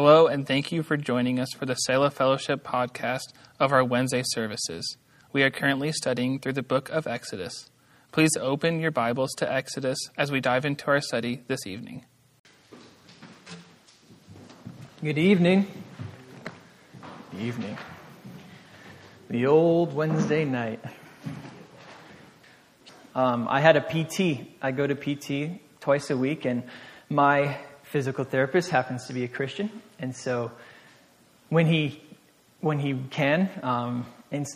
Hello, and thank you for joining us for the Selah Fellowship podcast of our Wednesday services. We are currently studying through the book of Exodus. Please open your Bibles to Exodus as we dive into our study this evening. Good evening. Good evening. The old Wednesday night. I had a PT. I go to PT twice a week, and my physical therapist happens to be a Christian, and so when he can, and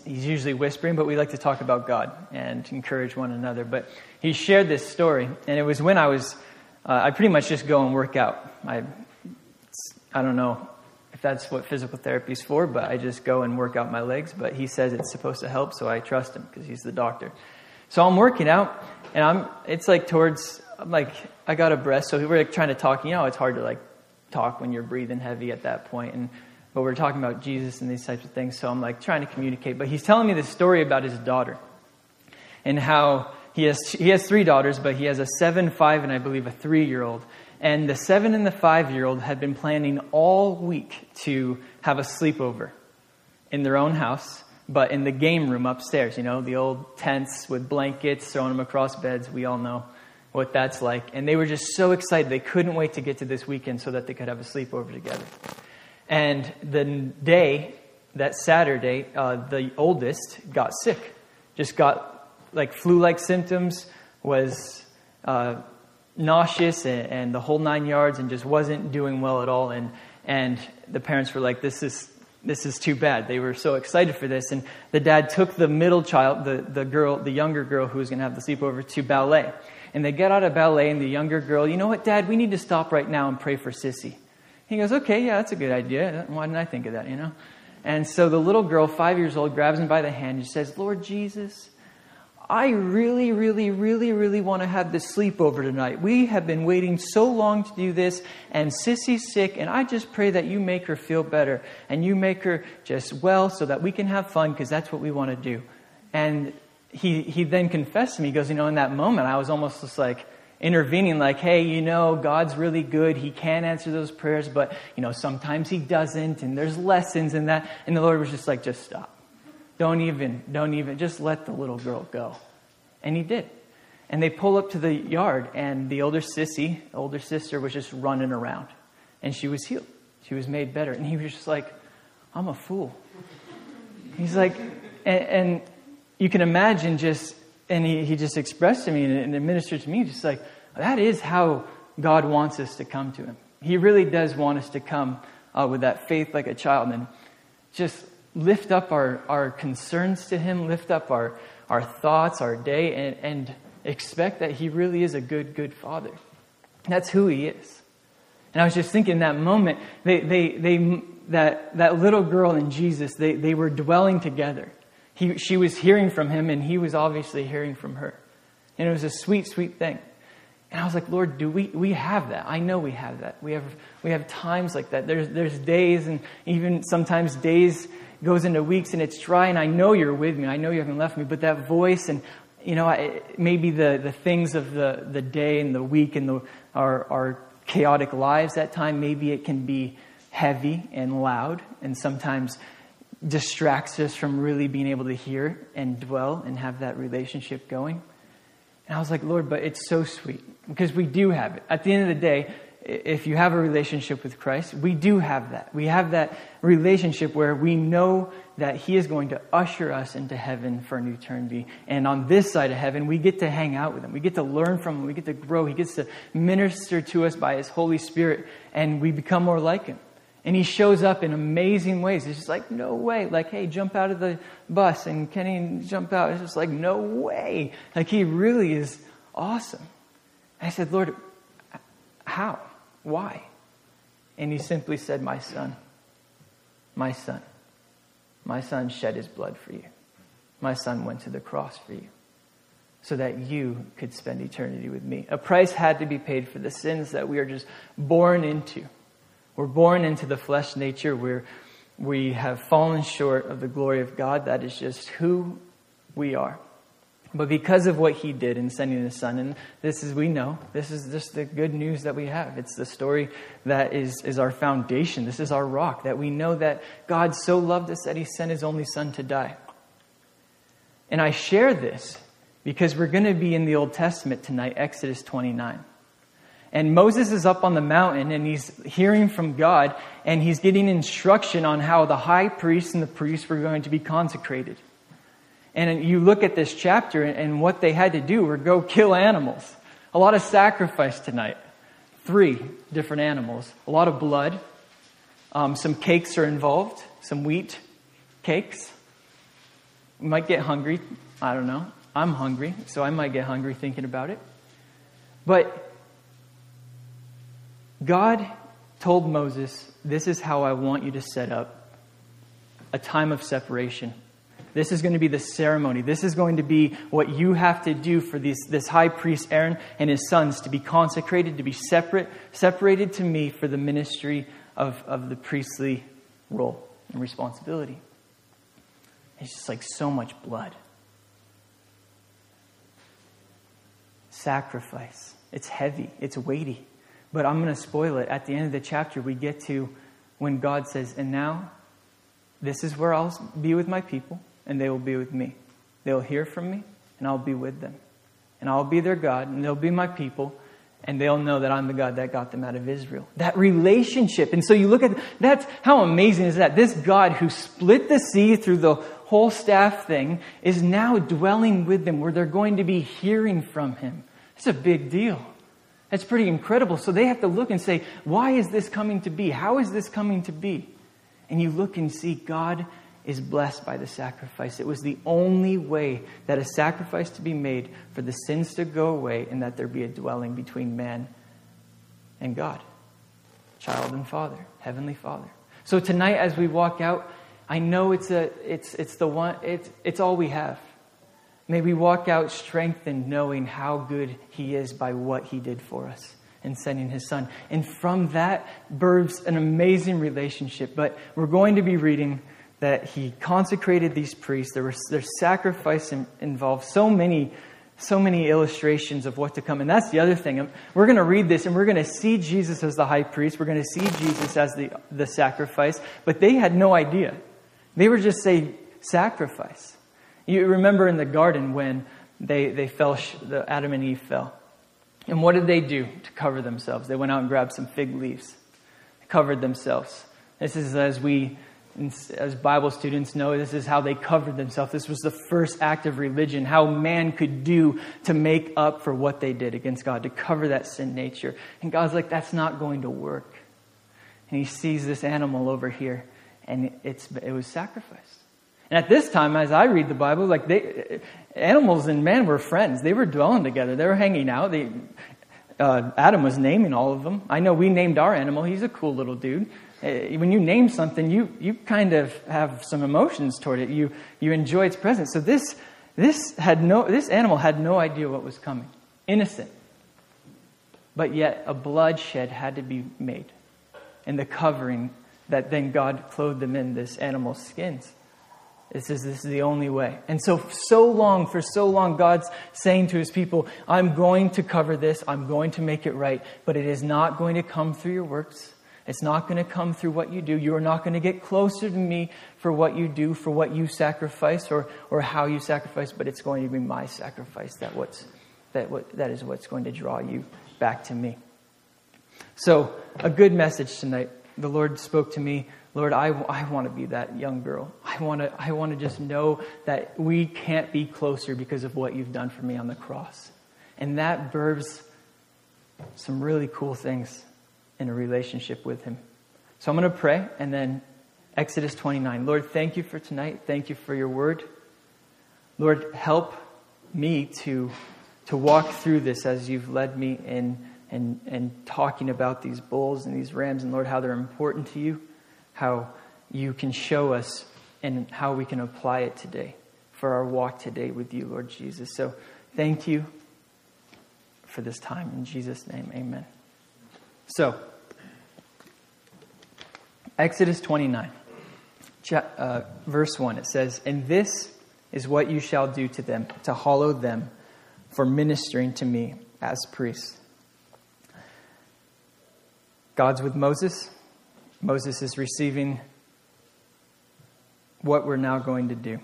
he's usually whispering, but we like to talk about God and encourage one another. But he shared this story, and it was when I was I pretty much just go and work out. I don't know if that's what physical therapy is for, but I just go and work out my legs. But he says it's supposed to help, so I trust him because he's the doctor. So I'm working out, and I got a breath, so we're trying to talk. You know, it's hard to talk when you're breathing heavy at that point. But we're talking about Jesus and these types of things, so I'm trying to communicate. But he's telling me this story about his daughter and how he has three daughters, but he has a 7, 5, and I believe a 3-year-old. And the 7 and the 5-year-old had been planning all week to have a sleepover in their own house, but in the game room upstairs. You know, the old tents with blankets, throwing them across beds. We all know what that's like. And they were just so excited. They couldn't wait to get to this weekend so that they could have a sleepover together. And the day, that Saturday, the oldest got sick. Just got flu-like symptoms, was nauseous and the whole 9 yards, and just wasn't doing well at all. And the parents were like, this is too bad. They were so excited for this. And the dad took the middle child, the younger girl who was going to have the sleepover, to ballet. And they get out of ballet, and the younger girl, "You know what, Dad? We need to stop right now and pray for Sissy." He goes, "Okay, yeah, that's a good idea. Why didn't I think of that, you know?" And so the little girl, 5 years old, grabs him by the hand and says, "Lord Jesus, I really, really, really, really want to have this sleepover tonight. We have been waiting so long to do this, and Sissy's sick, and I just pray that you make her feel better, and you make her just well so that we can have fun, because that's what we want to do." And He then confessed to me. He goes, "You know, in that moment, I was almost just intervening, hey, you know, God's really good. He can answer those prayers, but, you know, sometimes he doesn't, and there's lessons in that." And the Lord was just like, "Just stop. Don't even, just let the little girl go." And he did. And they pull up to the yard, and the older sister was just running around, and she was healed. She was made better. And he was just like, "I'm a fool." He's like, and you can imagine he just expressed to me and administered to me, just that is how God wants us to come to him. He really does want us to come with that faith like a child, and just lift up our concerns to him, lift up our thoughts, our day, and expect that he really is a good, good father. That's who he is. And I was just thinking that moment, that little girl and Jesus, they were dwelling together. She was hearing from him, and he was obviously hearing from her. And it was a sweet, sweet thing. And I was like, "Lord, do we have that? I know we have that. We have times like that. There's days, and even sometimes days goes into weeks, and it's dry, and I know you're with me. I know you haven't left me, but that voice, and, you know, maybe the things of the day and the week and our chaotic lives at time, maybe it can be heavy and loud, and sometimes distracts us from really being able to hear and dwell and have that relationship going." And I was like, "Lord, but it's so sweet," because we do have it. At the end of the day, if you have a relationship with Christ, we do have that. We have that relationship where we know that he is going to usher us into heaven for an eternity. And on this side of heaven, we get to hang out with him. We get to learn from him. We get to grow. He gets to minister to us by his Holy Spirit, and we become more like him. And he shows up in amazing ways. It's just no way. Hey, jump out of the bus, and Kenny, jump out. It's just no way. He really is awesome. I said, "Lord, how? Why?" And he simply said, My son shed his blood for you. My son went to the cross for you, so that you could spend eternity with me." A price had to be paid for the sins that we are just born into. We're born into the flesh nature where we have fallen short of the glory of God. That is just who we are. But because of what he did in sending his son, and this is, we know, this is just the good news that we have. It's the story that is our foundation. This is our rock, that we know that God so loved us that he sent his only son to die. And I share this because we're going to be in the Old Testament tonight, Exodus 29. And Moses is up on the mountain and he's hearing from God and he's getting instruction on how the high priest and the priests were going to be consecrated. And you look at this chapter and what they had to do were go kill animals. A lot of sacrifice tonight. 3 different animals. A lot of blood. Some cakes are involved. Some wheat cakes. You might get hungry. I don't know. I'm hungry, so I might get hungry thinking about it. But God told Moses, this is how I want you to set up a time of separation. This is going to be the ceremony. This is going to be what you have to do for this high priest Aaron and his sons to be consecrated, to be separated to me for the ministry of the priestly role and responsibility. It's just like so much blood. Sacrifice. It's heavy. It's weighty. But I'm going to spoil it. At the end of the chapter, we get to when God says, and now this is where I'll be with my people. And they will be with me. They'll hear from me, and I'll be with them. And I'll be their God, and they'll be my people, and they'll know that I'm the God that got them out of Israel. That relationship. And so you look at, that's how amazing is that? This God who split the sea through the whole staff thing is now dwelling with them, where they're going to be hearing from him. It's a big deal. That's pretty incredible. So they have to look and say, why is this coming to be? How is this coming to be? And you look and see God is blessed by the sacrifice. It was the only way that a sacrifice to be made for the sins to go away and that there be a dwelling between man and God, child and father, heavenly father. So tonight as we walk out, I know it's all we have. May we walk out strengthened knowing how good he is by what he did for us in sending his son. And from that births an amazing relationship. But we're going to be reading that he consecrated these priests. Their sacrifice involved so many illustrations of what to come. And that's the other thing. We're going to read this and we're going to see Jesus as the high priest. We're going to see Jesus as the sacrifice. But they had no idea. They were just saying, sacrifice. You remember in the garden when they fell, Adam and Eve fell. And what did they do to cover themselves? They went out and grabbed some fig leaves. They covered themselves. This is as Bible students know, this is how they covered themselves. This was the first act of religion, how man could do to make up for what they did against God, to cover that sin nature. And God's like, that's not going to work. And he sees this animal over here, and it was sacrificed. And at this time, as I read the Bible, like animals and man were friends. They were dwelling together. They were hanging out. Adam was naming all of them. I know we named our animal. He's a cool little dude. When you name something, you kind of have some emotions toward it. You enjoy its presence. So this animal had no idea what was coming. Innocent. But yet a bloodshed had to be made. And the covering that then God clothed them in, this animal's skins. This is the only way. And so long, God's saying to his people, I'm going to cover this. I'm going to make it right. But it is not going to come through your works. It's not going to come through what you do. You are not going to get closer to me for what you do, for what you sacrifice or how you sacrifice, but it's going to be my sacrifice that is what's going to draw you back to me. So a good message tonight. The Lord spoke to me. Lord, I want to be that young girl. I want to just know that we can't be closer because of what you've done for me on the cross. And that births some really cool things in a relationship with him. So I'm going to pray and then Exodus 29. Lord, thank you for tonight. Thank you for your word. Lord, help me to walk through this as you've led me in talking about these bulls and these rams, and Lord, how they're important to you, how you can show us and how we can apply it today for our walk today with you, Lord Jesus. So thank you for this time. In Jesus' name, amen. So, Exodus 29, verse 1, it says, And this is what you shall do to them, to hallow them for ministering to me as priests. God's with Moses. Moses is receiving what we're now going to do.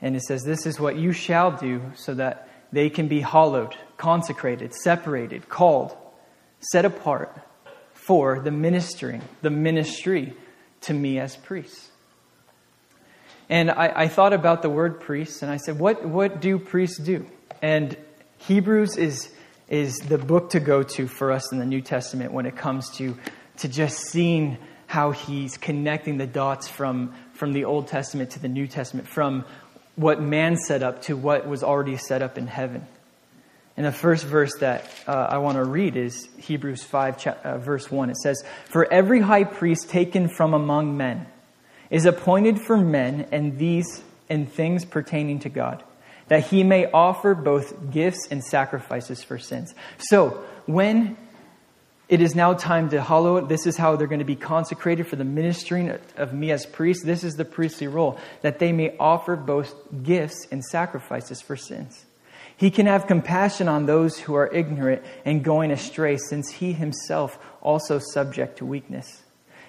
And it says, this is what you shall do so that they can be hallowed, consecrated, separated, called, set apart for the ministry to me as priests. And I thought about the word priests, and I said, what do priests do? And Hebrews is the book to go to for us in the New Testament when it comes to just seeing how he's connecting the dots from the Old Testament to the New Testament, from what man set up to what was already set up in heaven. And the first verse that I want to read is Hebrews 5, verse 1. It says, "For every high priest taken from among men is appointed for men and these and things pertaining to God, that he may offer both gifts and sacrifices for sins." So when it is now time to hallow it, this is how they're going to be consecrated for the ministering of me as priest. This is the priestly role, that they may offer both gifts and sacrifices for sins. He can have compassion on those who are ignorant and going astray, since he himself also subject to weakness.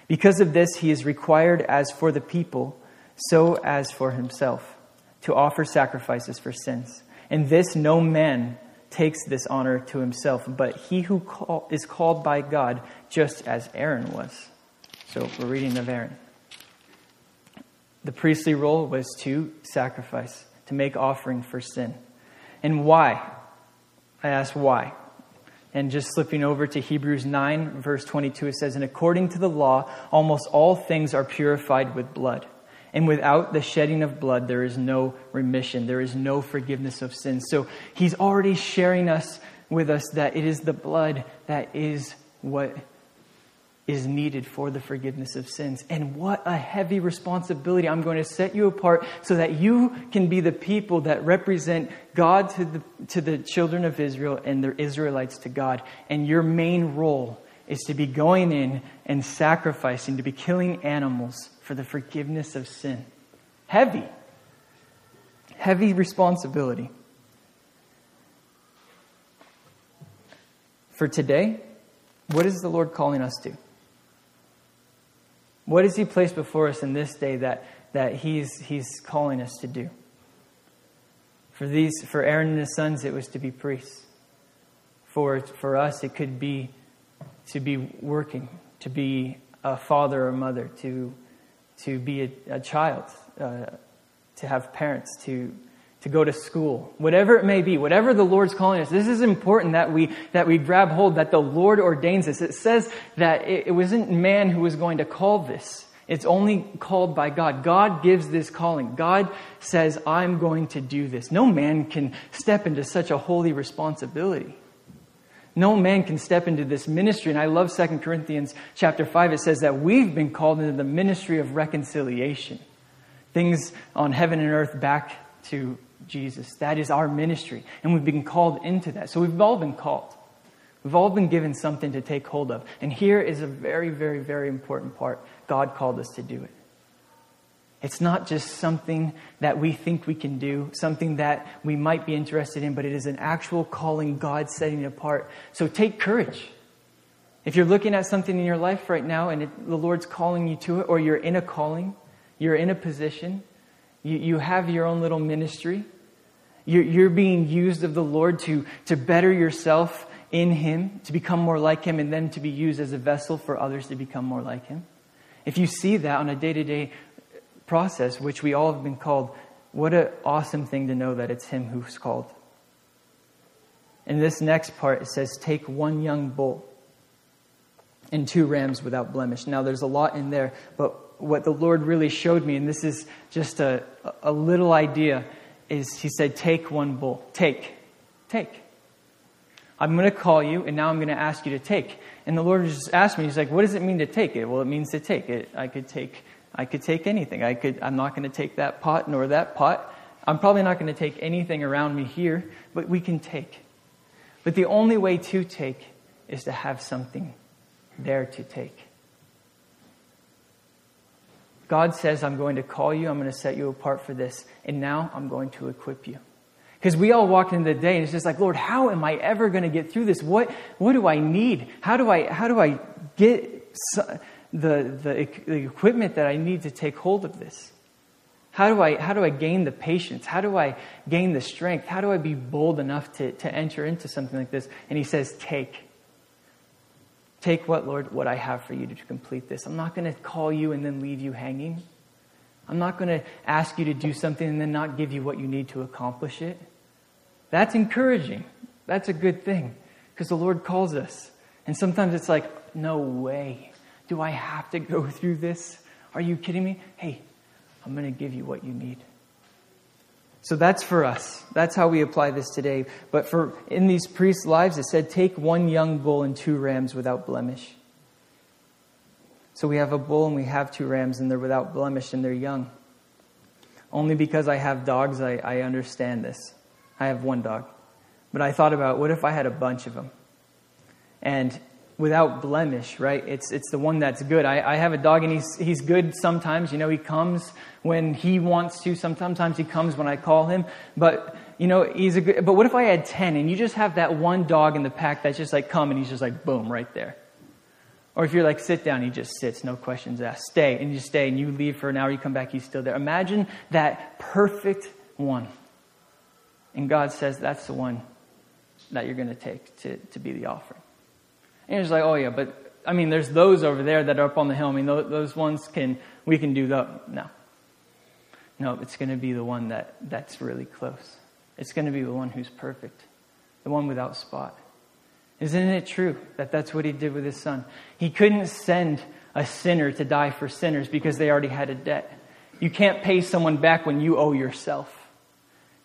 Because of this, he is required as for the people, so as for himself, to offer sacrifices for sins. And this no man takes this honor to himself, but he who is called by God, just as Aaron was. So we're reading of Aaron. The priestly role was to sacrifice, to make offering for sin. And why? I asked why. And just slipping over to Hebrews 9, verse 22, it says, "And according to the law, almost all things are purified with blood. And without the shedding of blood, there is no remission." There is no forgiveness of sins. So he's already sharing with us that it is the blood that is what is needed for the forgiveness of sins. And what a heavy responsibility. I'm going to set you apart so that you can be the people that represent God to the children of Israel and the Israelites to God. And your main role is to be going in and sacrificing, to be killing animals for the forgiveness of sin. Heavy. Heavy responsibility. For today, what is the Lord calling us to? What has he placed before us in this day that he's calling us to do? For Aaron and his sons, it was to be priests. For us, it could be to be working, to be a father or mother, to be a child, to have parents, to go to school. Whatever it may be, whatever the Lord's calling us, this is important that we grab hold, that the Lord ordains this. It says that it wasn't man who was going to call this. It's only called by God. God gives this calling. God says, I'm going to do this. No man can step into such a holy responsibility. No man can step into this ministry. And I love 2 Corinthians chapter 5. It says that we've been called into the ministry of reconciliation. Things on heaven and earth back to Jesus. That is our ministry. And we've been called into that. So we've all been called. We've all been given something to take hold of. And here is a very, very, very important part. God called us to do it. It's not just something that we think we can do, something that we might be interested in, but it is an actual calling, God setting it apart. So take courage. If you're looking at something in your life right now and the Lord's calling you to it, or you're in a calling, you're in a position, you have your own little ministry, you're being used of the Lord to better yourself in Him, to become more like Him, and then to be used as a vessel for others to become more like Him. If you see that on a day-to-day process, which we all have been called, what an awesome thing to know that it's Him who's called. In this next part, it says, "Take one young bull and 2 rams without blemish." Now, there's a lot in there, but what the Lord really showed me, and this is just a little idea, is He said, take one bull. Take. I'm going to call you, and now I'm going to ask you to take. And the Lord just asked me, He's like, what does it mean to take it? Well, it means to take it. I could take anything. I'm not going to take that pot nor that pot. I'm probably not going to take anything around me here, but we can take. But the only way to take is to have something there to take. God says, I'm going to call you. I'm going to set you apart for this. And now I'm going to equip you. Because we all walk into the day and it's just like, Lord, how am I ever going to get through this? What do I need? How do I get the equipment that I need to take hold of this? How do I gain the patience? How do I gain the strength? How do I be bold enough to enter into something like this? And he says, take. Take what, Lord? What I have for you to complete this. I'm not going to call you and then leave you hanging. I'm not going to ask you to do something and then not give you what you need to accomplish it. That's encouraging. That's a good thing. Because the Lord calls us. And sometimes it's like, no way. Do I have to go through this? Are you kidding me? Hey, I'm going to give you what you need. So that's for us. That's how we apply this today. But for in these priests' lives, it said, take one young bull and two rams without blemish. So we have a bull and we have two rams, and they're without blemish and they're young. Only because I have dogs, I understand this. I have one dog. But I thought about, what if I had a bunch of them? And without blemish, right? It's the one that's good. I have a dog and he's good sometimes. You know, he comes when he wants to. Sometimes he comes when I call him. But, you know, he's a good... But what if I had 10 and you just have that one dog in the pack that's just like, come, and he's just like, boom, right there. Or if you're like, sit down, he just sits, no questions asked. Stay, and you stay, and you leave for an hour, you come back, he's still there. Imagine that perfect one. And God says, that's the one that you're going to take to be the offering. And it's like, oh yeah, but I mean, there's those over there that are up on the hill. I mean, those ones we can do that. No, it's going to be the one that's really close. It's going to be the one who's perfect, the one without spot. Isn't it true that that's what he did with his son? He couldn't send a sinner to die for sinners because they already had a debt. You can't pay someone back when you owe yourself.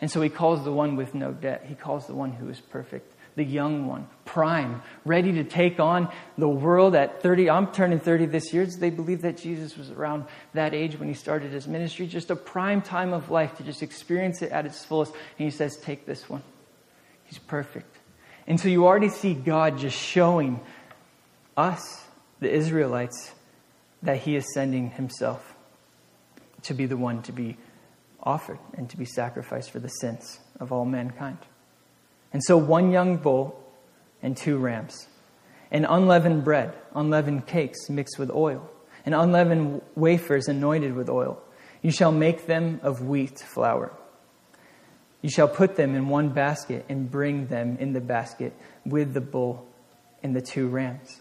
And so he calls the one with no debt. He calls the one who is perfect. The young one, prime, ready to take on the world at 30. I'm turning 30 this year. They believe that Jesus was around that age when he started his ministry. Just a prime time of life to just experience it at its fullest. And he says, take this one. He's perfect. And so you already see God just showing us, the Israelites, that he is sending himself to be the one to be offered and to be sacrificed for the sins of all mankind. And so one young bull and two rams, and unleavened bread, unleavened cakes mixed with oil, and unleavened wafers anointed with oil. You shall make them of wheat flour. You shall put them in one basket and bring them in the basket with the bull and the two rams.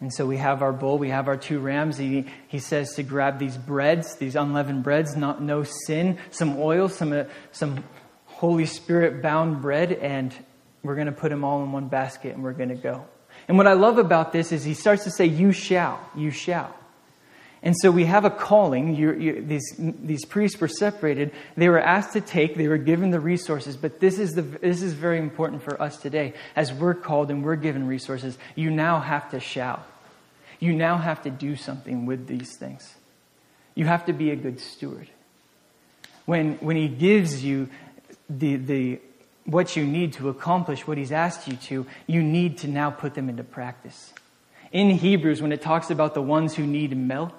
And so we have our bull, we have our two rams. He says to grab these breads, these unleavened breads, no sin, some oil, some Holy Spirit-bound bread, and we're going to put them all in one basket, and we're going to go. And what I love about this is he starts to say, you shall, you shall. And so we have a calling. These priests were separated. They were asked to take. They were given the resources. But this is very important for us today. As we're called and we're given resources, you now have to shall. You now have to do something with these things. You have to be a good steward. When he gives you the what you need to accomplish what he's asked you to, you need to now put them into practice. In Hebrews, when it talks about the ones who need milk,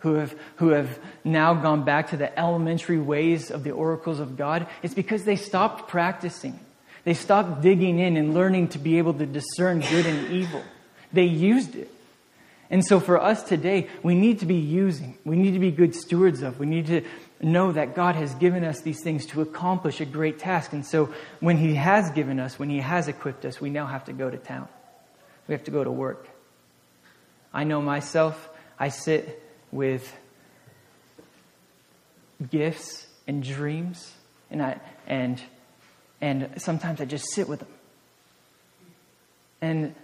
who have now gone back to the elementary ways of the oracles of God, it's because they stopped practicing. They stopped digging in and learning to be able to discern good and evil. They used it. And so for us today, we need to be using. We need to be good stewards of. We need to know that God has given us these things to accomplish a great task. And so when he has given us, when he has equipped us, we now have to go to town. We have to go to work. I know myself, I sit with gifts and dreams, and sometimes I just sit with them. And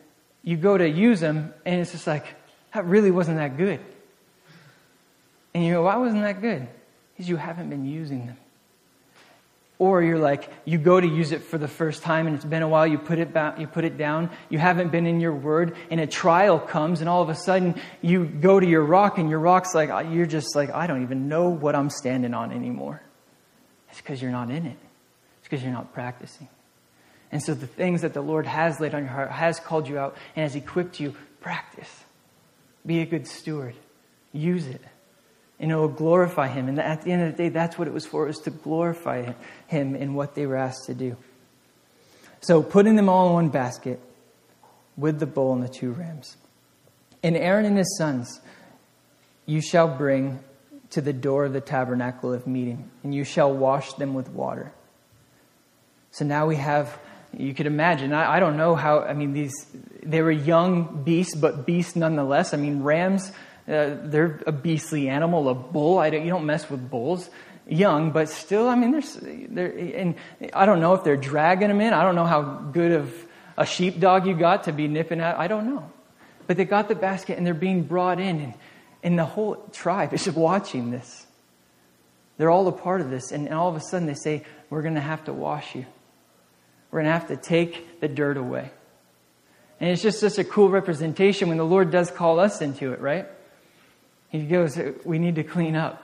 you go to use them, and it's just like, that really wasn't that good. And you go, why wasn't that good? Is you haven't been using them. Or you're like, you go to use it for the first time and it's been a while, you put it down, you haven't been in your word, and a trial comes and all of a sudden you go to your rock and your rock's like, you're just like, I don't even know what I'm standing on anymore. It's because you're not in it. It's because you're not practicing. And so the things that the Lord has laid on your heart, has called you out and has equipped you, practice. Be a good steward. Use it. and it will glorify him. And at the end of the day, that's what it was for, was to glorify him in what they were asked to do. So putting them all in one basket with the bull and the two rams. And Aaron and his sons, you shall bring to the door of the tabernacle of meeting, and you shall wash them with water. So now we have, you could imagine, I don't know how, they were young beasts, but beasts nonetheless. Rams, they're a beastly animal, a bull. You don't mess with bulls. Young, but still, and I don't know if they're dragging them in. I don't know how good of a sheepdog you got to be nipping at. I don't know. But they got the basket and they're being brought in, and the whole tribe is watching this. They're all a part of this. And all of a sudden they say, we're going to have to wash you. We're going to have to take the dirt away. And it's just such a cool representation when the Lord does call us into it, right? He goes, we need to clean up.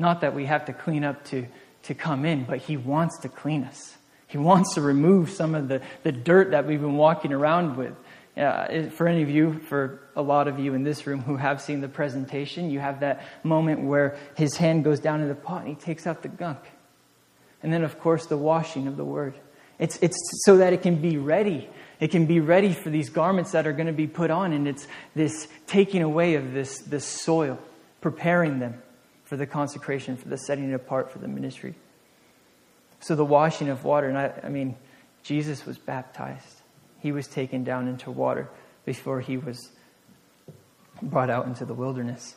Not that we have to clean up to come in, but He wants to clean us. He wants to remove some of the dirt that we've been walking around with. For a lot of you in this room who have seen the presentation, you have that moment where His hand goes down in the pot and He takes out the gunk. And then, of course, the washing of the Word. It's so that it can be ready. It can be ready for these garments that are going to be put on. And it's this taking away of this soil, preparing them for the consecration, for the setting it apart for the ministry. So the washing of water, and Jesus was baptized. He was taken down into water before He was brought out into the wilderness.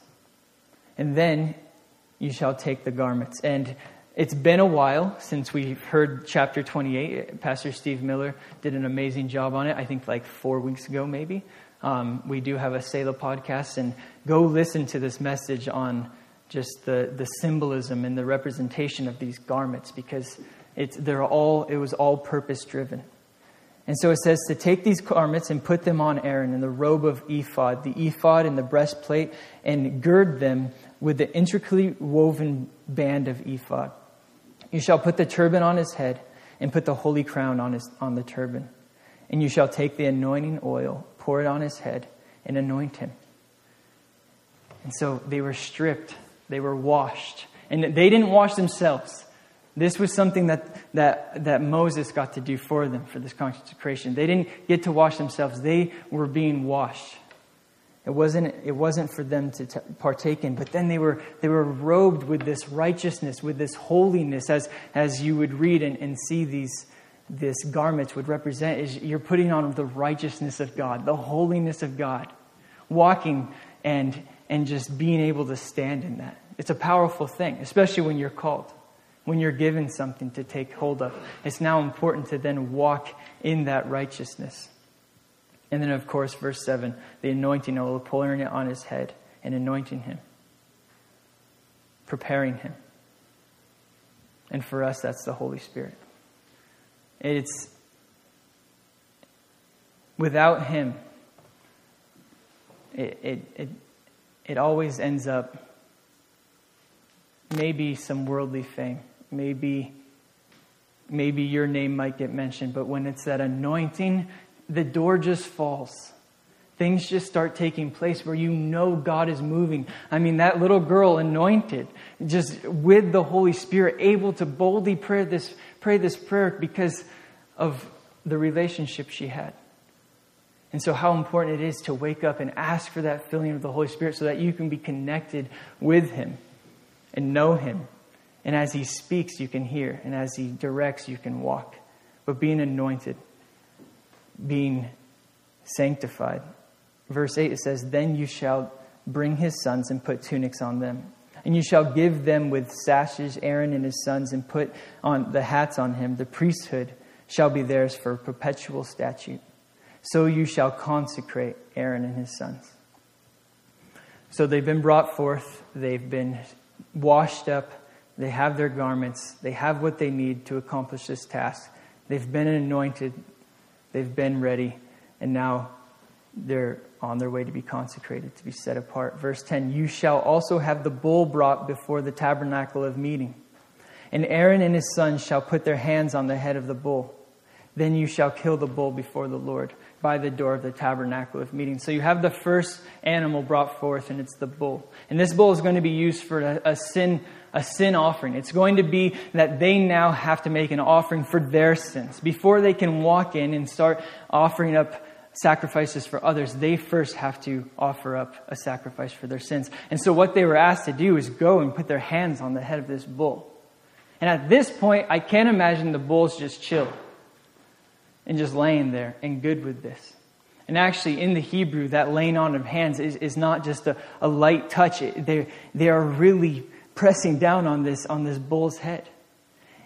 And then you shall take the garments. And it's been a while since we've heard chapter 28. Pastor Steve Miller did an amazing job on it, I think like 4 weeks ago maybe. We do have a Selah podcast, and go listen to this message on just the symbolism and the representation of these garments, because it was all purpose driven. And so it says to take these garments and put them on Aaron, and the robe of ephod, the ephod and the breastplate, and gird them with the intricately woven band of ephod. You shall put the turban on his head and put the holy crown on the turban. And you shall take the anointing oil, pour it on his head, and anoint him. And so they were stripped. They were washed. And they didn't wash themselves. This was something that Moses got to do for them, for this consecration. They didn't get to wash themselves. They were being washed. It wasn't for them to partake in. But then they were robed with this righteousness, with this holiness, as you would read and see these garments would represent. Is you're putting on the righteousness of God, the holiness of God, walking and just being able to stand in that. It's a powerful thing, especially when you're called, when you're given something to take hold of. It's now important to then walk in that righteousness. And then, of course, verse 7, the anointing oil, pouring it on his head and anointing him, preparing him. And for us, that's the Holy Spirit. It's without Him, it always ends up maybe some worldly fame. Maybe your name might get mentioned. But when it's that anointing, the door just falls. Things just start taking place where you know God is moving. That little girl anointed, just with the Holy Spirit, able to boldly pray this prayer because of the relationship she had. And so how important it is to wake up and ask for that filling of the Holy Spirit so that you can be connected with Him and know Him. And as He speaks, you can hear. And as He directs, you can walk. But being anointed, being sanctified. Verse 8, it says, then you shall bring his sons and put tunics on them. And you shall give them with sashes Aaron and his sons, and put on the hats on him. The priesthood shall be theirs for a perpetual statute. So you shall consecrate Aaron and his sons. So they've been brought forth. They've been washed up. They have their garments. They have what they need to accomplish this task. They've been anointed. They've been ready. And now they're on their way to be consecrated, to be set apart. Verse 10, you shall also have the bull brought before the tabernacle of meeting. And Aaron and his sons shall put their hands on the head of the bull. Then you shall kill the bull before the Lord. by the door of the tabernacle of meeting. So you have the first animal brought forth, and it's the bull. And this bull is going to be used for a sin offering. It's going to be that they now have to make an offering for their sins. Before they can walk in and start offering up sacrifices for others, they first have to offer up a sacrifice for their sins. And so what they were asked to do is go and put their hands on the head of this bull. And at this point, I can't imagine the bull's just chill and just laying there and good with this. And actually, in the Hebrew, that laying on of hands is not just a light touch. They are really pressing down on this bull's head.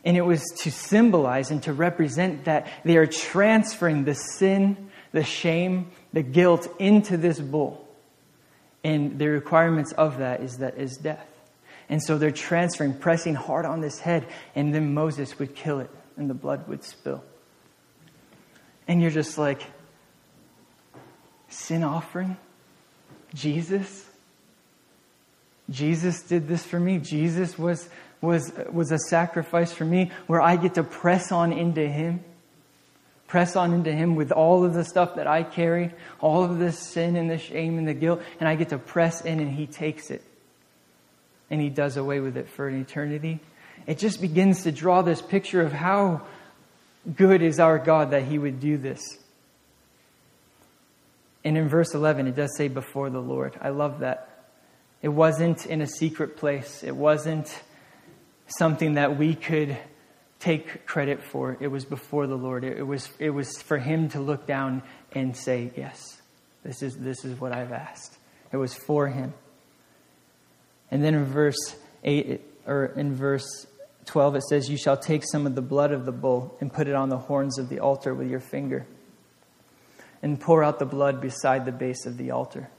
And it was to symbolize and to represent that they are transferring the sin, the shame, the guilt into this bull. And the requirements of that is death. And so they're transferring, pressing hard on this head, and then Moses would kill it and the blood would spill. And you're just like, sin offering? Jesus? Jesus did this for me. Jesus was a sacrifice for me, where I get to press on into Him. Press on into Him with all of the stuff that I carry, all of this sin and the shame and the guilt, and I get to press in, and He takes it. And He does away with it for an eternity. It just begins to draw this picture of how good is our God that He would do this. And in verse 11, it does say, before the Lord. I love that. It wasn't in a secret place. It wasn't something that we could take credit for. It was before the Lord. It was for Him to look down and say, yes, this is what I've asked. It was for Him. And then in verse 8, or in verse 12, it says, you shall take some of the blood of the bull and put it on the horns of the altar with your finger, and pour out the blood beside the base of the altar.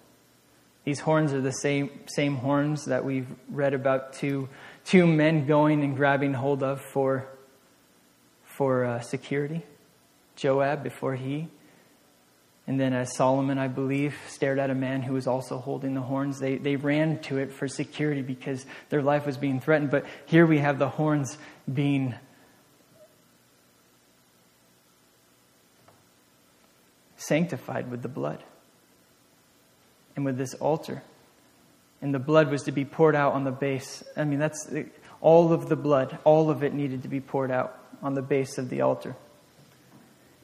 These horns are the same horns that we've read about two men going and grabbing hold of for security. Joab, before he, and then as Solomon, I believe, stared at a man who was also holding the horns, they ran to it for security because their life was being threatened. But here we have the horns being sanctified with the blood and with this altar. And the blood was to be poured out on the base. I mean, that's all of the blood. All of it needed to be poured out on the base of the altar.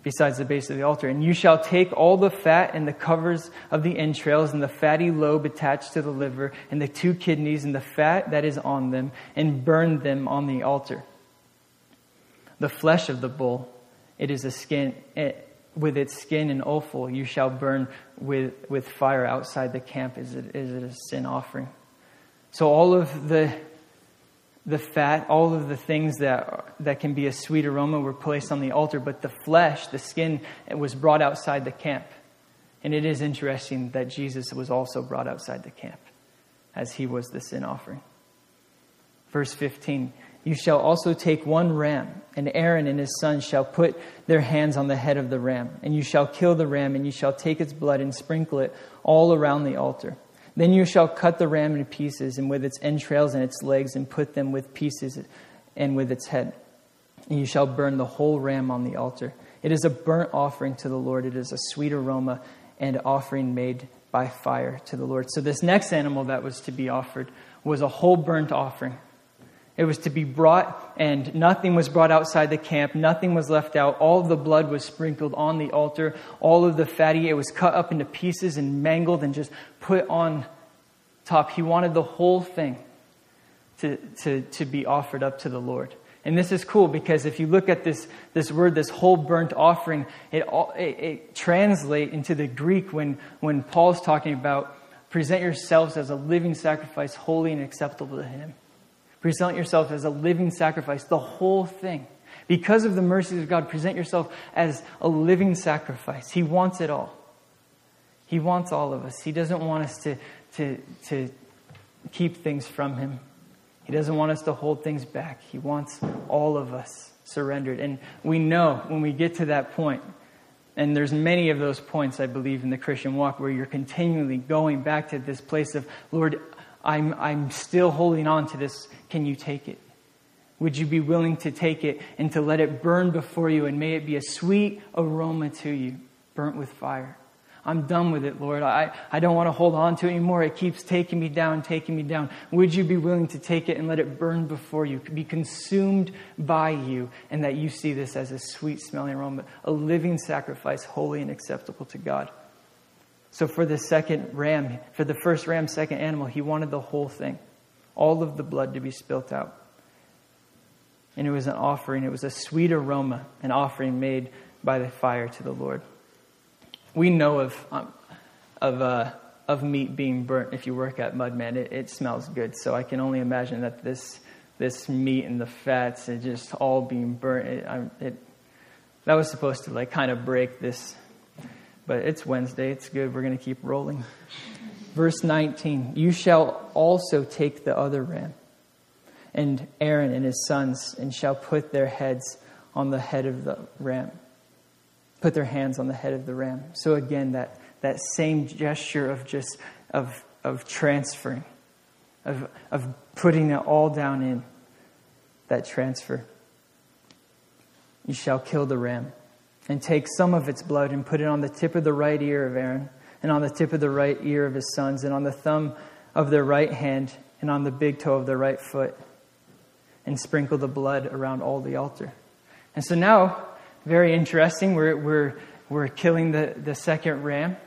Besides the base of the altar. And you shall take all the fat and the covers of the entrails and the fatty lobe attached to the liver and the two kidneys and the fat that is on them and burn them on the altar. The flesh of the bull, it is a skin... with its skin and offal, you shall burn with fire outside the camp. Is it a sin offering? So all of the fat, all of the things that can be a sweet aroma were placed on the altar, but the flesh, the skin, it was brought outside the camp. And it is interesting that Jesus was also brought outside the camp as He was the sin offering. Verse 15, you shall also take one ram, and Aaron and his sons shall put their hands on the head of the ram. And you shall kill the ram, and you shall take its blood and sprinkle it all around the altar. Then you shall cut the ram in pieces, and with its entrails and its legs, and put them with pieces and with its head. And you shall burn the whole ram on the altar. It is a burnt offering to the Lord. It is a sweet aroma and offering made by fire to the Lord. So this next animal that was to be offered was a whole burnt offering. It was to be brought, and nothing was brought outside the camp. Nothing was left out. All of the blood was sprinkled on the altar. All of the fatty, it was cut up into pieces and mangled and just put on top. He wanted the whole thing to be offered up to the Lord. And this is cool because if you look at this word, this whole burnt offering, it translates into the Greek when Paul's talking about present yourselves as a living sacrifice, holy and acceptable to Him. Present yourself as a living sacrifice, the whole thing. Because of the mercies of God, present yourself as a living sacrifice. He wants it all. He wants all of us. He doesn't want us to keep things from Him. He doesn't want us to hold things back. He wants all of us surrendered. And we know when we get to that point, and there's many of those points, I believe, in the Christian walk where you're continually going back to this place of, Lord, I'm still holding on to this. Can you take it? Would you be willing to take it and to let it burn before you, and may it be a sweet aroma to you? burnt with fire. I'm done with it, Lord. I don't want to hold on to it anymore. It keeps taking me down, taking me down. Would you be willing to take it and let it burn before you, be consumed by you, and that you see this as a sweet-smelling aroma, a living sacrifice, holy and acceptable to God? So for the second ram, for the first ram, second animal, he wanted the whole thing, all of the blood to be spilt out. And it was an offering. It was a sweet aroma, an offering made by the fire to the Lord. We know of meat being burnt. If you work at Mudman, it smells good. So I can only imagine that this meat and the fats and just all being burnt. That was supposed to like kind of break this. But it's Wednesday. It's good. We're going to keep rolling. Verse 19, you shall also take the other ram and Aaron and his sons and shall put their heads on the head of the ram. Put their hands on the head of the ram. So again, that same gesture of just of transferring, of putting it all down in that transfer. You shall kill the ram. And take some of its blood and put it on the tip of the right ear of Aaron, and on the tip of the right ear of his sons, and on the thumb of their right hand, and on the big toe of their right foot, and sprinkle the blood around all the altar. And so now, very interesting, we're killing the second ram.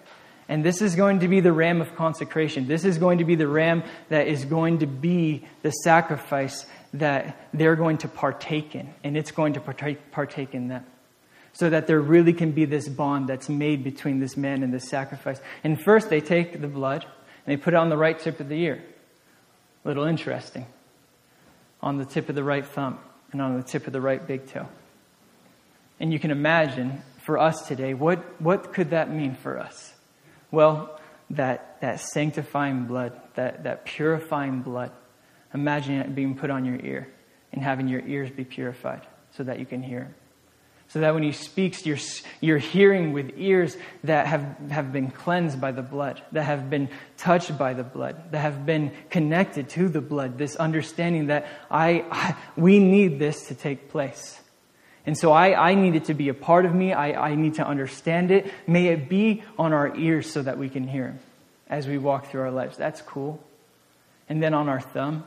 And this is going to be the ram of consecration. This is going to be the ram that is going to be the sacrifice that they're going to partake in. And it's going to partake in that. So that there really can be this bond that's made between this man and this sacrifice. And first they take the blood and they put it on the right tip of the ear. A little interesting. On the tip of the right thumb and on the tip of the right big toe. And you can imagine for us today, what could that mean for us? Well, that sanctifying blood, that purifying blood. Imagine it being put on your ear and having your ears be purified so that you can hear it. So that when he speaks, you're hearing with ears that have been cleansed by the blood, that have been touched by the blood, that have been connected to the blood, this understanding that we need this to take place. And so I need it to be a part of me. I need to understand it. May it be on our ears so that we can hear him as we walk through our lives. That's cool. And then on our thumb,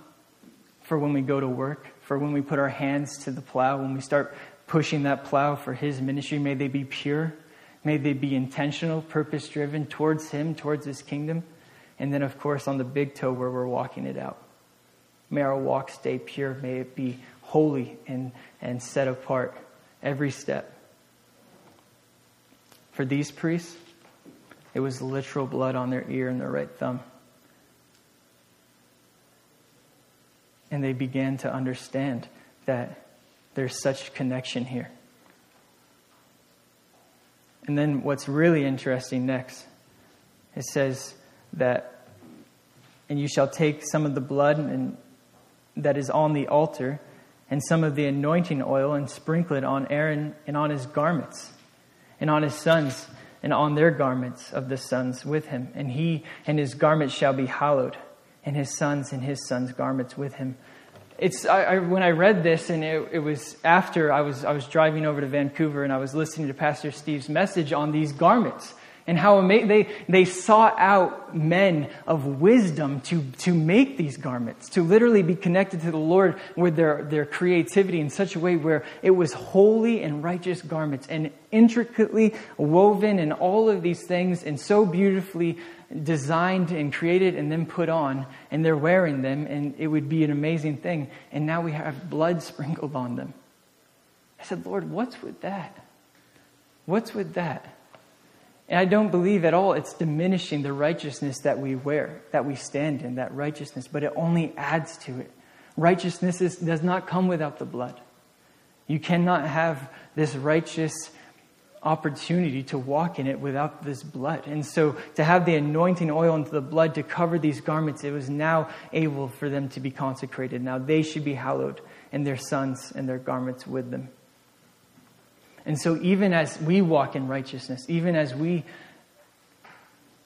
for when we go to work, for when we put our hands to the plow, when we start pushing that plow for his ministry. May they be pure. May they be intentional, purpose-driven towards him, towards his kingdom. And then, of course, on the big toe where we're walking it out. May our walk stay pure. May it be holy and set apart every step. For these priests, it was literal blood on their ear and their right thumb. And they began to understand that there's such connection here. And then what's really interesting next, it says that, and you shall take some of the blood and that is on the altar and some of the anointing oil and sprinkle it on Aaron and on his garments and on his sons and on their garments of the sons with him. And he and his garments shall be hallowed and his sons' garments with him. When I read this, and it was after I was driving over to Vancouver, and I was listening to Pastor Steve's message on these garments and how they sought out men of wisdom to make these garments, to literally be connected to the Lord with their creativity in such a way where it was holy and righteous garments and intricately woven and all of these things and so beautifully designed and created and then put on, and they're wearing them, and it would be an amazing thing. And now we have blood sprinkled on them. I said, Lord, what's with that? What's with that? And I don't believe at all it's diminishing the righteousness that we wear, that we stand in, that righteousness, but it only adds to it. Righteousness does not come without the blood. You cannot have this righteous opportunity to walk in it without this blood. And so to have the anointing oil into the blood to cover these garments, it was now able for them to be consecrated. Now they should be hallowed, and their sons and their garments with them. And so even as we walk in righteousness, even as we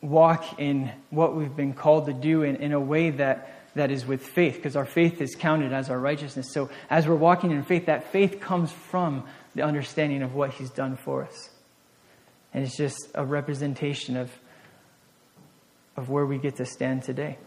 walk in what we've been called to do in a way that is with faith, because our faith is counted as our righteousness. So as we're walking in faith, that faith comes from the understanding of what he's done for us. And it's just a representation of where we get to stand today.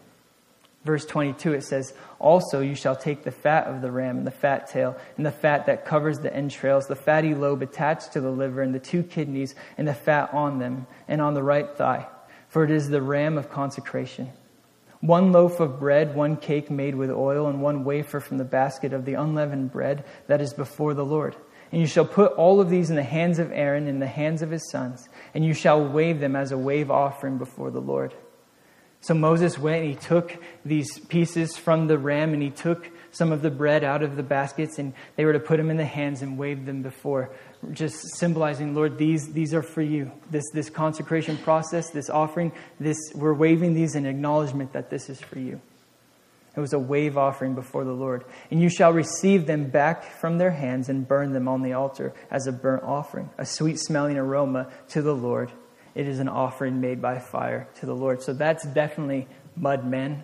Verse 22, it says, "Also you shall take the fat of the ram and the fat tail and the fat that covers the entrails, the fatty lobe attached to the liver and the two kidneys and the fat on them and on the right thigh. For it is the ram of consecration. 1 loaf of bread, 1 cake made with oil, and 1 wafer from the basket of the unleavened bread that is before the Lord. And you shall put all of these in the hands of Aaron, in the hands of his sons, and you shall wave them as a wave offering before the Lord." So Moses went and he took these pieces from the ram and he took some of the bread out of the baskets, and they were to put them in the hands and wave them before, just symbolizing, Lord, these are for you. This consecration process, this offering, we're waving these in acknowledgement that this is for you. It was a wave offering before the Lord. "And you shall receive them back from their hands and burn them on the altar as a burnt offering, a sweet-smelling aroma to the Lord. It is an offering made by fire to the Lord." So that's definitely Mudman,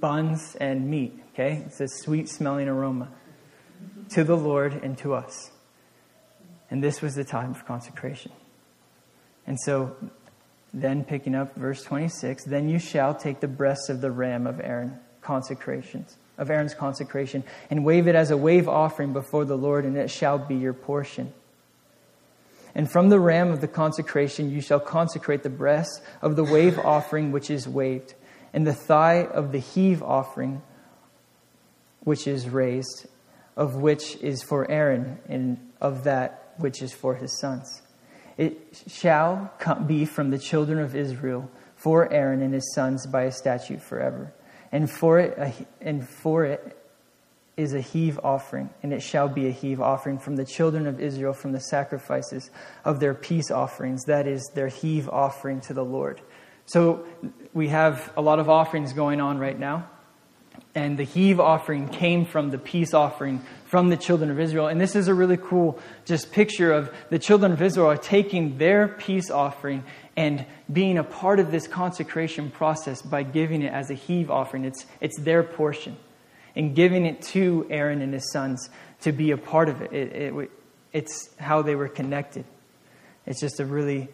buns and meat, okay? It's a sweet-smelling aroma to the Lord and to us. And this was the time of consecration. And so, then picking up verse 26, "Then you shall take the breast of the ram of Aaron's consecration and wave it as a wave offering before the Lord, and it shall be your portion. And from the ram of the consecration you shall consecrate the breast of the wave offering which is waved, and the thigh of the heave offering which is raised, of which is for Aaron, and of that which is for his sons. It shall be from the children of Israel for Aaron and his sons by a statute forever. And for it is a heave offering, and it shall be a heave offering from the children of Israel from the sacrifices of their peace offerings, that is, their heave offering to the Lord." So we have a lot of offerings going on right now. And the heave offering came from the peace offering from the children of Israel. And this is a really cool just picture of the children of Israel are taking their peace offering and being a part of this consecration process by giving it as a heave offering. It's their portion. And giving it to Aaron and his sons to be a part of it. It's how they were connected. It's just a really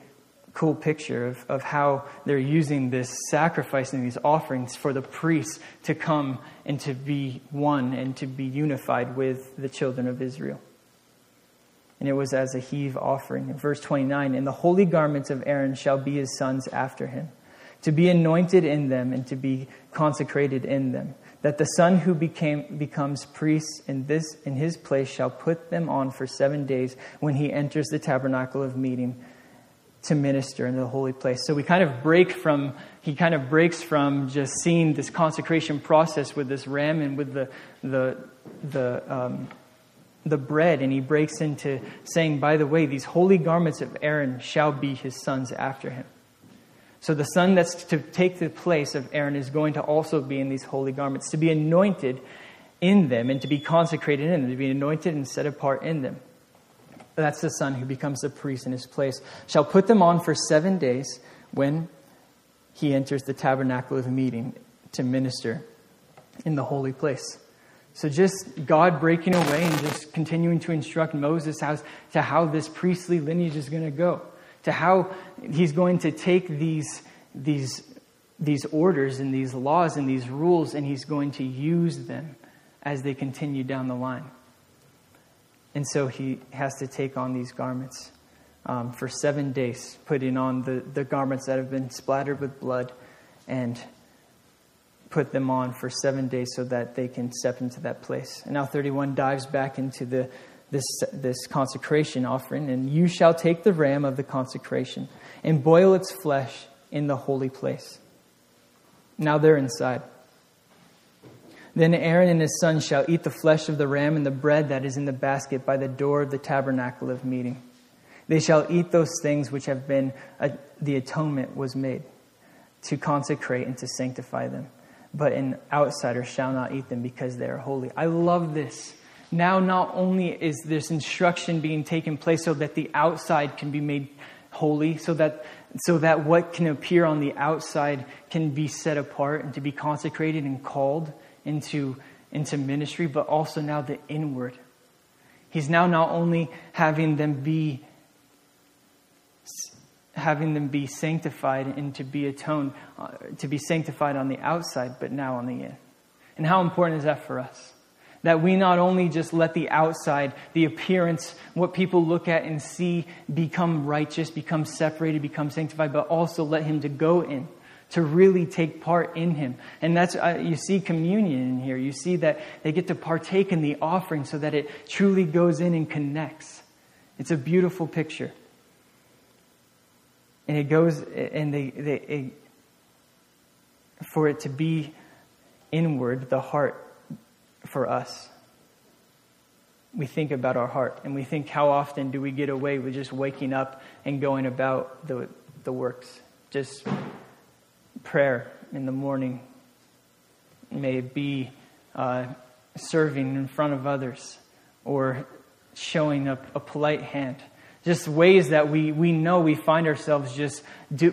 cool picture of how they're using this sacrifice and these offerings for the priests to come and to be one and to be unified with the children of Israel. And it was as a heave offering. In verse 29, "And the holy garments of Aaron shall be his sons after him, to be anointed in them and to be consecrated in them, that the son who becomes priest in his place shall put them on for 7 days when he enters the tabernacle of meeting to minister in the holy place." So he kind of breaks from just seeing this consecration process with this ram and with the bread, and he breaks into saying, by the way, these holy garments of Aaron shall be his sons after him. So the son that's to take the place of Aaron is going to also be in these holy garments, to be anointed in them and to be consecrated in them, to be anointed and set apart in them. That's the son who becomes the priest in his place, shall put them on for 7 days when he enters the tabernacle of meeting to minister in the holy place. So just God breaking away and just continuing to instruct Moses as to how this priestly lineage is going to go, to how he's going to take these orders and these laws and these rules, and he's going to use them as they continue down the line. And so he has to take on these garments for 7 days, putting on the garments that have been splattered with blood, and put them on for 7 days so that they can step into that place. And now 31 dives back into this consecration offering. "And you shall take the ram of the consecration and boil its flesh in the holy place." Now they're inside. "Then Aaron and his son shall eat the flesh of the ram and the bread that is in the basket by the door of the tabernacle of meeting. They shall eat those things which have been the atonement was made to consecrate and to sanctify them. But an outsider shall not eat them because they are holy." I love this. Now not only is this instruction being taken place so that the outside can be made holy, so that what can appear on the outside can be set apart and to be consecrated and called into ministry, but also now the inward. He's now not only having them be having them be sanctified and to be atoned, to be sanctified on the outside, but now on the in. And how important is that for us? That we not only just let the outside, the appearance, what people look at and see, become righteous, become separated, become sanctified, but also let him to go in, to really take part in him. And that's, you see communion in here. You see that they get to partake in the offering so that it truly goes in and connects. It's a beautiful picture. And it goes, and for it to be inward, the heart, for us. We think about our heart, and we think, how often do we get away with just waking up and going about the works? Just prayer in the morning, may it be serving in front of others, or showing up a polite hand. Just ways that we know we find ourselves just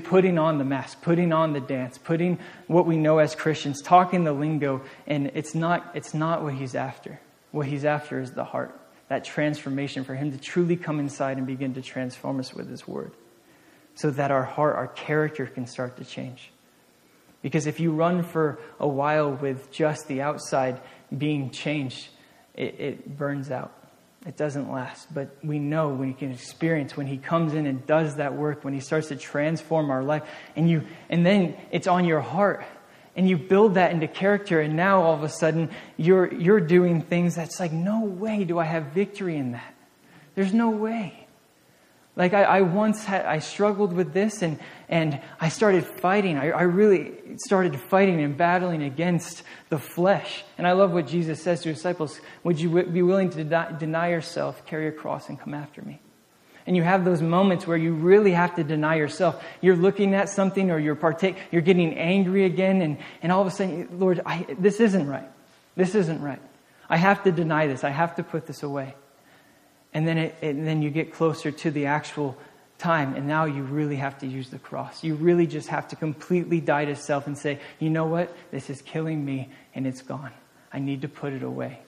putting on the mask, putting on the dance, putting what we know as Christians, talking the lingo, and it's not what he's after. What he's after is the heart, that transformation for him to truly come inside and begin to transform us with his word so that our heart, our character can start to change. Because if you run for a while with just the outside being changed, it burns out. It doesn't last, but we know when you can experience, when he comes in and does that work, when he starts to transform our life, and then it's on your heart, and you build that into character, and now all of a sudden you're doing things that's like, no way do I have victory in that. There's no way. Like I struggled with this, and I started fighting. I really started fighting and battling against the flesh. And I love what Jesus says to his disciples. Would you be willing to deny yourself, carry a cross, and come after me? And you have those moments where you really have to deny yourself. You're looking at something, or you're getting angry again. And all of a sudden, Lord, this isn't right. This isn't right. I have to deny this. I have to put this away. And then you get closer to the actual time, and now you really have to use the cross. You really just have to completely die to self and say, you know what? This is killing me, and it's gone. I need to put it away.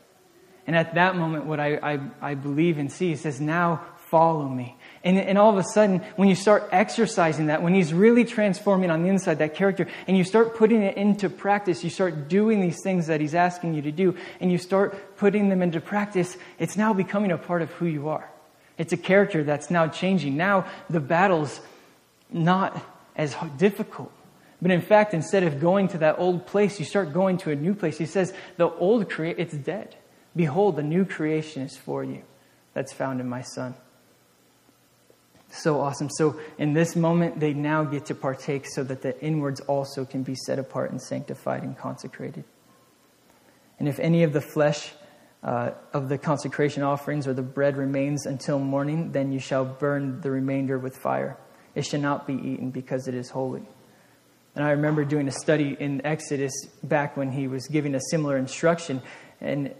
And at that moment, what I believe and see, he says, now follow me. And all of a sudden, when you start exercising that, when he's really transforming on the inside, that character, and you start putting it into practice, you start doing these things that he's asking you to do, and you start putting them into practice, it's now becoming a part of who you are. It's a character that's now changing. Now the battle's not as difficult. But in fact, instead of going to that old place, you start going to a new place. He says, the old it's dead. Behold, the new creation is for you. That's found in my son. So awesome. So in this moment, they now get to partake so that the inwards also can be set apart and sanctified and consecrated. And if any of the flesh of the consecration offerings or the bread remains until morning, then you shall burn the remainder with fire. It shall not be eaten because it is holy. And I remember doing a study in Exodus back when he was giving a similar instruction. And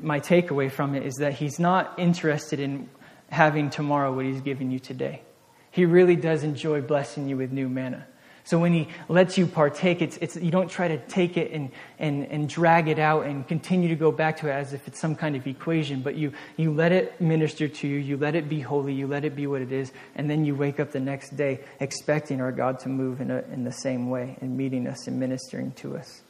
my takeaway from it is that he's not interested in having tomorrow what he's given you today. He really does enjoy blessing you with new manna. So when he lets you partake, you don't try to take it and drag it out and continue to go back to it as if it's some kind of equation, but you let it minister to you, you let it be holy, you let it be what it is, and then you wake up the next day expecting our God to move in the same way and meeting us and ministering to us.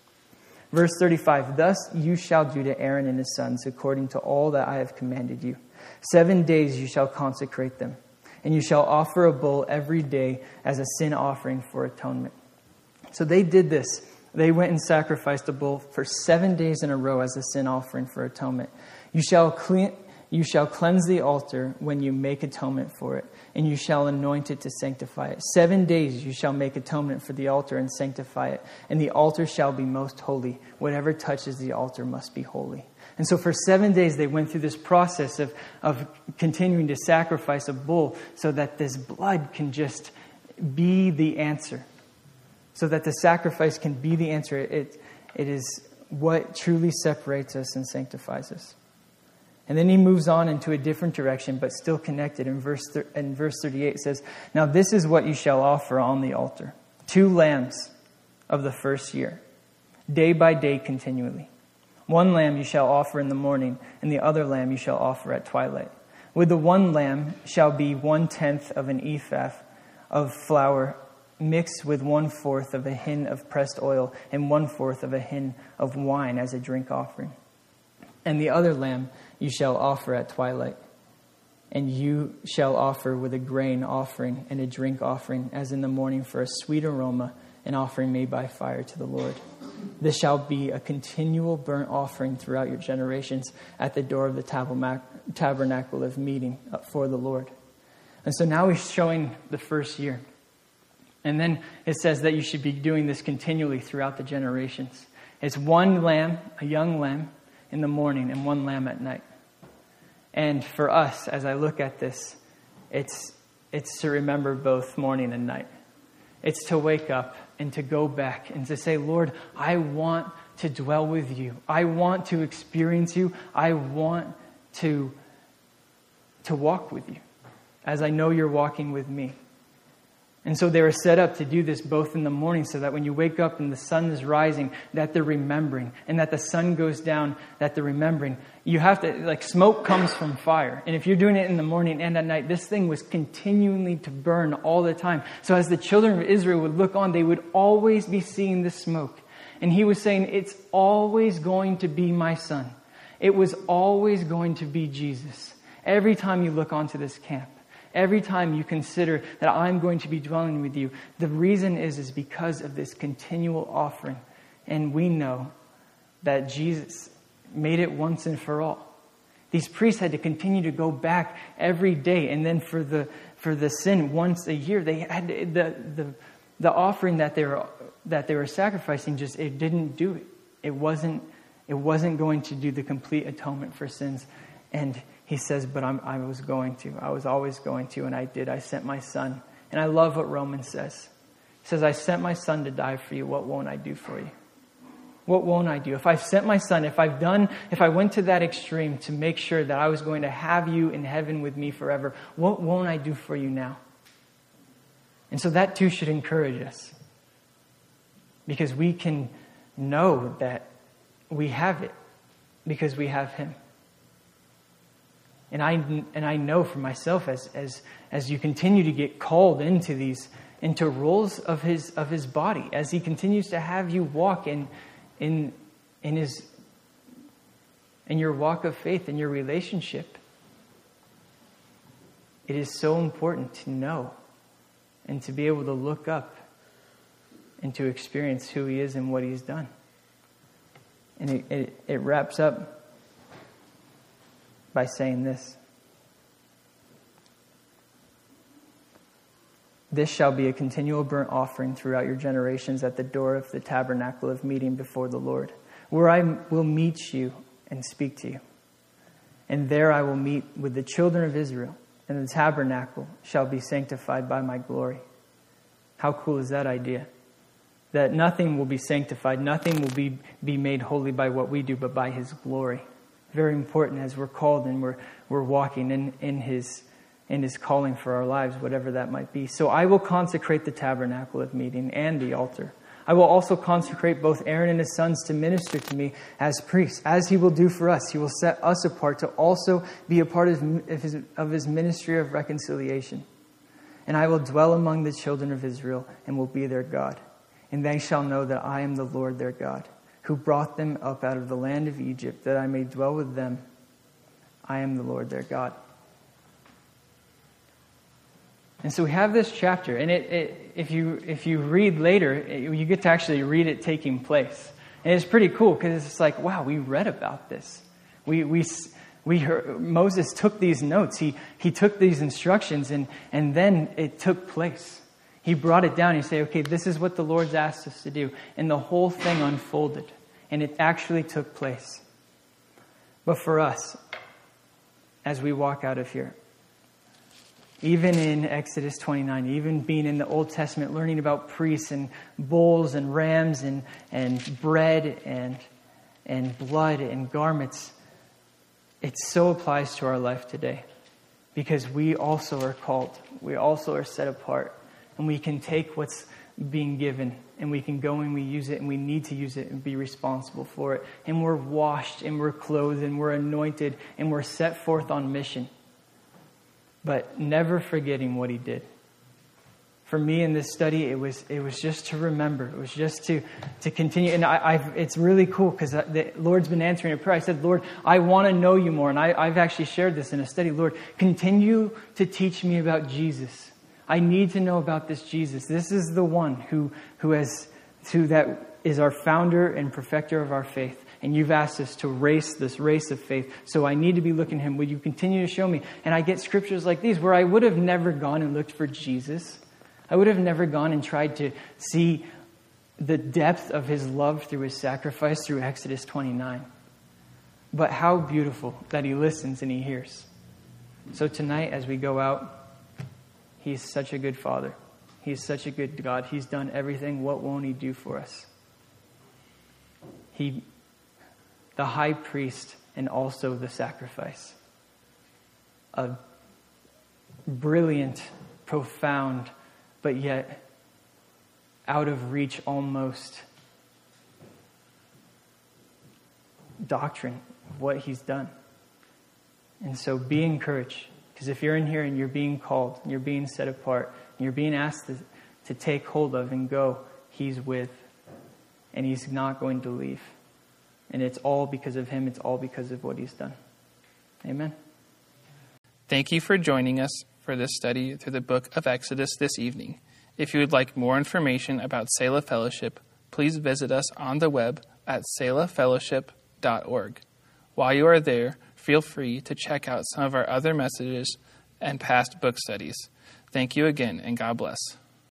Verse 35, thus you shall do to Aaron and his sons according to all that I have commanded you. 7 days you shall consecrate them, and you shall offer a bull every day as a sin offering for atonement. So they did this. They went and sacrificed a bull for 7 days in a row as a sin offering for atonement. You shall cleanse the altar when you make atonement for it, and you shall anoint it to sanctify it. 7 days you shall make atonement for the altar and sanctify it, and the altar shall be most holy. Whatever touches the altar must be holy. And so for 7 days they went through this process of continuing to sacrifice a bull so that this blood can just be the answer. So that the sacrifice can be the answer. It is what truly separates us and sanctifies us. And then he moves on into a different direction, but still connected. In verse 38 it says, now this is what you shall offer on the altar. 2 lambs of the first year, day by day continually. 1 lamb you shall offer in the morning, and the other lamb you shall offer at twilight. With the 1 lamb shall be 1/10 of an ephah of flour mixed with 1/4 of a hin of pressed oil and 1/4 of a hin of wine as a drink offering. And the other lamb you shall offer at twilight, and you shall offer with a grain offering and a drink offering as in the morning for a sweet aroma, an offering made by fire to the Lord. This shall be a continual burnt offering throughout your generations at the door of the tabernacle of meeting for the Lord. And so now he's showing the first year. And then it says that you should be doing this continually throughout the generations. It's one lamb, a young lamb, in the morning and one lamb at night. And for us, as I look at this, it's to remember both morning and night. It's to wake up and to go back and to say, Lord, I want to dwell with you. I want to experience you. I want to walk with you as I know you're walking with me. And so they were set up to do this both in the morning so that when you wake up and the sun is rising, that they're remembering, and that the sun goes down, that they're remembering. You have to, like, smoke comes from fire. And if you're doing it in the morning and at night, this thing was continually to burn all the time. So as the children of Israel would look on, they would always be seeing this smoke. And he was saying, it's always going to be my son. It was always going to be Jesus. Every time you look onto this camp, every time you consider that I'm going to be dwelling with you, the reason is because of this continual offering. And we know that Jesus made it once and for all. These priests had to continue to go back every day. And then for the sin once a year, they had to, the offering that they were sacrificing, just it didn't do it. It wasn't going to do the complete atonement for sins. And he says, but I was going to. I was always going to, and I did. I sent my son. And I love what Romans says. He says, I sent my son to die for you. What won't I do for you? What won't I do? If I've sent my son, if I went to that extreme to make sure that I was going to have you in heaven with me forever, what won't I do for you now? And so that too should encourage us, because we can know that we have it because we have him. And I know for myself, as you continue to get called into roles of his body, as he continues to have you walk in your walk of faith, in your relationship, it is so important to know and to be able to look up and to experience who he is and what he's done. And it wraps up by saying this: this shall be a continual burnt offering throughout your generations at the door of the tabernacle of meeting before the Lord, where I will meet you and speak to you. And there I will meet with the children of Israel, and the tabernacle shall be sanctified by my glory. How cool is that idea? That nothing will be sanctified, nothing will be made holy by what we do, but by his glory. Very important as we're called and we're walking in his calling for our lives, whatever that might be. So I will consecrate the tabernacle of meeting and the altar. I will also consecrate both Aaron and his sons to minister to me as priests, as he will do for us. He will set us apart to also be a part of his ministry of reconciliation. And I will dwell among the children of Israel and will be their God. And they shall know that I am the Lord their God, who brought them up out of the land of Egypt, that I may dwell with them. I am the Lord their God. And so we have this chapter, and if you read later, you get to actually read it taking place. And it's pretty cool, because it's like, wow, we read about this. We heard, Moses took these notes. He took these instructions, and then it took place. He brought it down. He said, okay, this is what the Lord's asked us to do. And the whole thing unfolded. And it actually took place. But for us, as we walk out of here, even in Exodus 29, even being in the Old Testament, learning about priests and bulls and rams and bread and blood and garments, it so applies to our life today. Because we also are called. We also are set apart. And we can take what's being given, and we can go and we use it, and we need to use it and be responsible for it. And we're washed, and we're clothed, and we're anointed, and we're set forth on mission. But never forgetting what he did for me in this study, it was just to remember. It was just to continue. And it's really cool because the Lord's been answering a prayer. I said, Lord, I want to know you more. And I've actually shared this in a study. Lord, continue to teach me about Jesus. I need to know about this Jesus. This is the one who that is our founder and perfecter of our faith. And you've asked us to race this race of faith. So I need to be looking at him. Will you continue to show me? And I get scriptures like these where I would have never gone and looked for Jesus. I would have never gone and tried to see the depth of his love through his sacrifice through Exodus 29. But how beautiful that he listens and he hears. So tonight as we go out, he's such a good father. He's such a good God. He's done everything. What won't he do for us? He, the high priest, and also the sacrifice. A brilliant, profound, but yet out of reach almost doctrine of what he's done. And so be encouraged, because if you're in here and you're being called, and you're being set apart, and you're being asked to take hold of and go, he's with, and he's not going to leave. And it's all because of him. It's all because of what he's done. Amen. Thank you for joining us for this study through the book of Exodus this evening. If you would like more information about Selah Fellowship, please visit us on the web at selahfellowship.org. While you are there, feel free to check out some of our other messages and past book studies. Thank you again, and God bless.